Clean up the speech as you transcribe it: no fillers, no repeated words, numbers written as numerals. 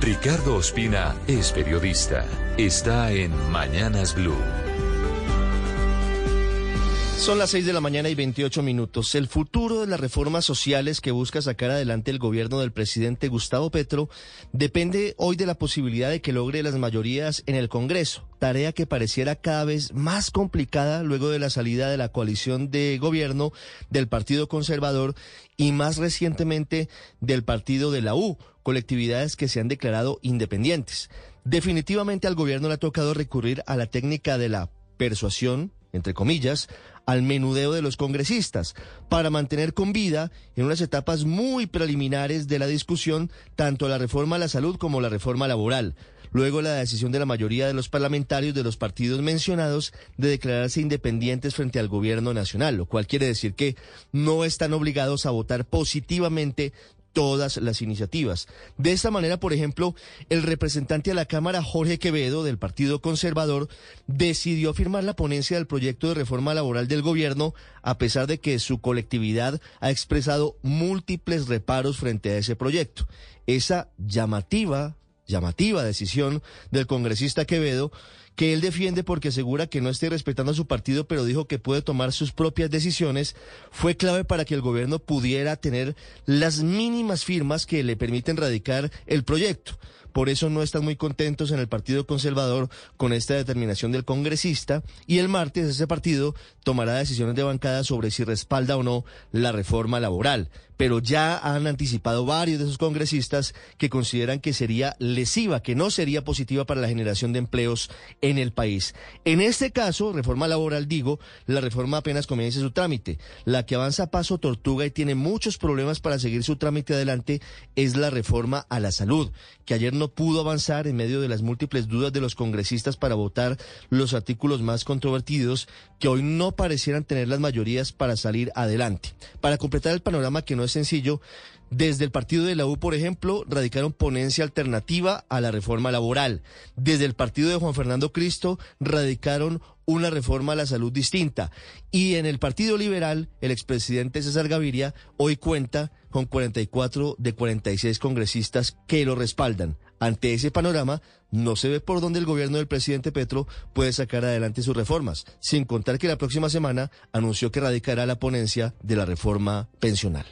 Ricardo Ospina es periodista. Está en Mañanas Blue. Son las 6:28 a.m. El futuro de las reformas sociales que busca sacar adelante el gobierno del presidente Gustavo Petro depende hoy de la posibilidad de que logre las mayorías en el Congreso, tarea que pareciera cada vez más complicada luego de la salida de la coalición de gobierno del Partido Conservador y más recientemente del Partido de la U, colectividades que se han declarado independientes. Definitivamente al gobierno le ha tocado recurrir a la técnica de la persuasión, entre comillas, al menudeo de los congresistas, para mantener con vida, en unas etapas muy preliminares de la discusión, tanto la reforma a la salud como la reforma laboral. Luego la decisión de la mayoría de los parlamentarios de los partidos mencionados de declararse independientes frente al gobierno nacional, lo cual quiere decir que no están obligados a votar positivamente todas las iniciativas. De esta manera, por ejemplo, el representante a la Cámara, Jorge Quevedo, del Partido Conservador, decidió firmar la ponencia del proyecto de reforma laboral del gobierno, a pesar de que su colectividad ha expresado múltiples reparos frente a ese proyecto. Esa llamativa decisión del congresista Quevedo, que él defiende porque asegura que no está respetando a su partido, pero dijo que puede tomar sus propias decisiones, fue clave para que el gobierno pudiera tener las mínimas firmas que le permiten radicar el proyecto. Por eso no están muy contentos en el Partido Conservador con esta determinación del congresista, y el martes ese partido tomará decisiones de bancada sobre si respalda o no la reforma laboral. Pero ya han anticipado varios de esos congresistas que consideran que sería lesiva, que no sería positiva para la generación de empleos en el país. En este caso, reforma laboral, digo, la reforma apenas comienza su trámite. La que avanza a paso tortuga y tiene muchos problemas para seguir su trámite adelante es la reforma a la salud, que ayer no pudo avanzar en medio de las múltiples dudas de los congresistas para votar los artículos más controvertidos que hoy no parecieran tener las mayorías para salir adelante. Para completar el panorama, que no es sencillo, desde el Partido de la U, por ejemplo, radicaron ponencia alternativa a la reforma laboral. Desde el partido de Juan Fernando Cristo radicaron una reforma a la salud distinta. Y en el Partido Liberal, el expresidente César Gaviria hoy cuenta con 44 de 46 congresistas que lo respaldan. Ante ese panorama, no se ve por dónde el gobierno del presidente Petro puede sacar adelante sus reformas, sin contar que la próxima semana anunció que radicará la ponencia de la reforma pensional.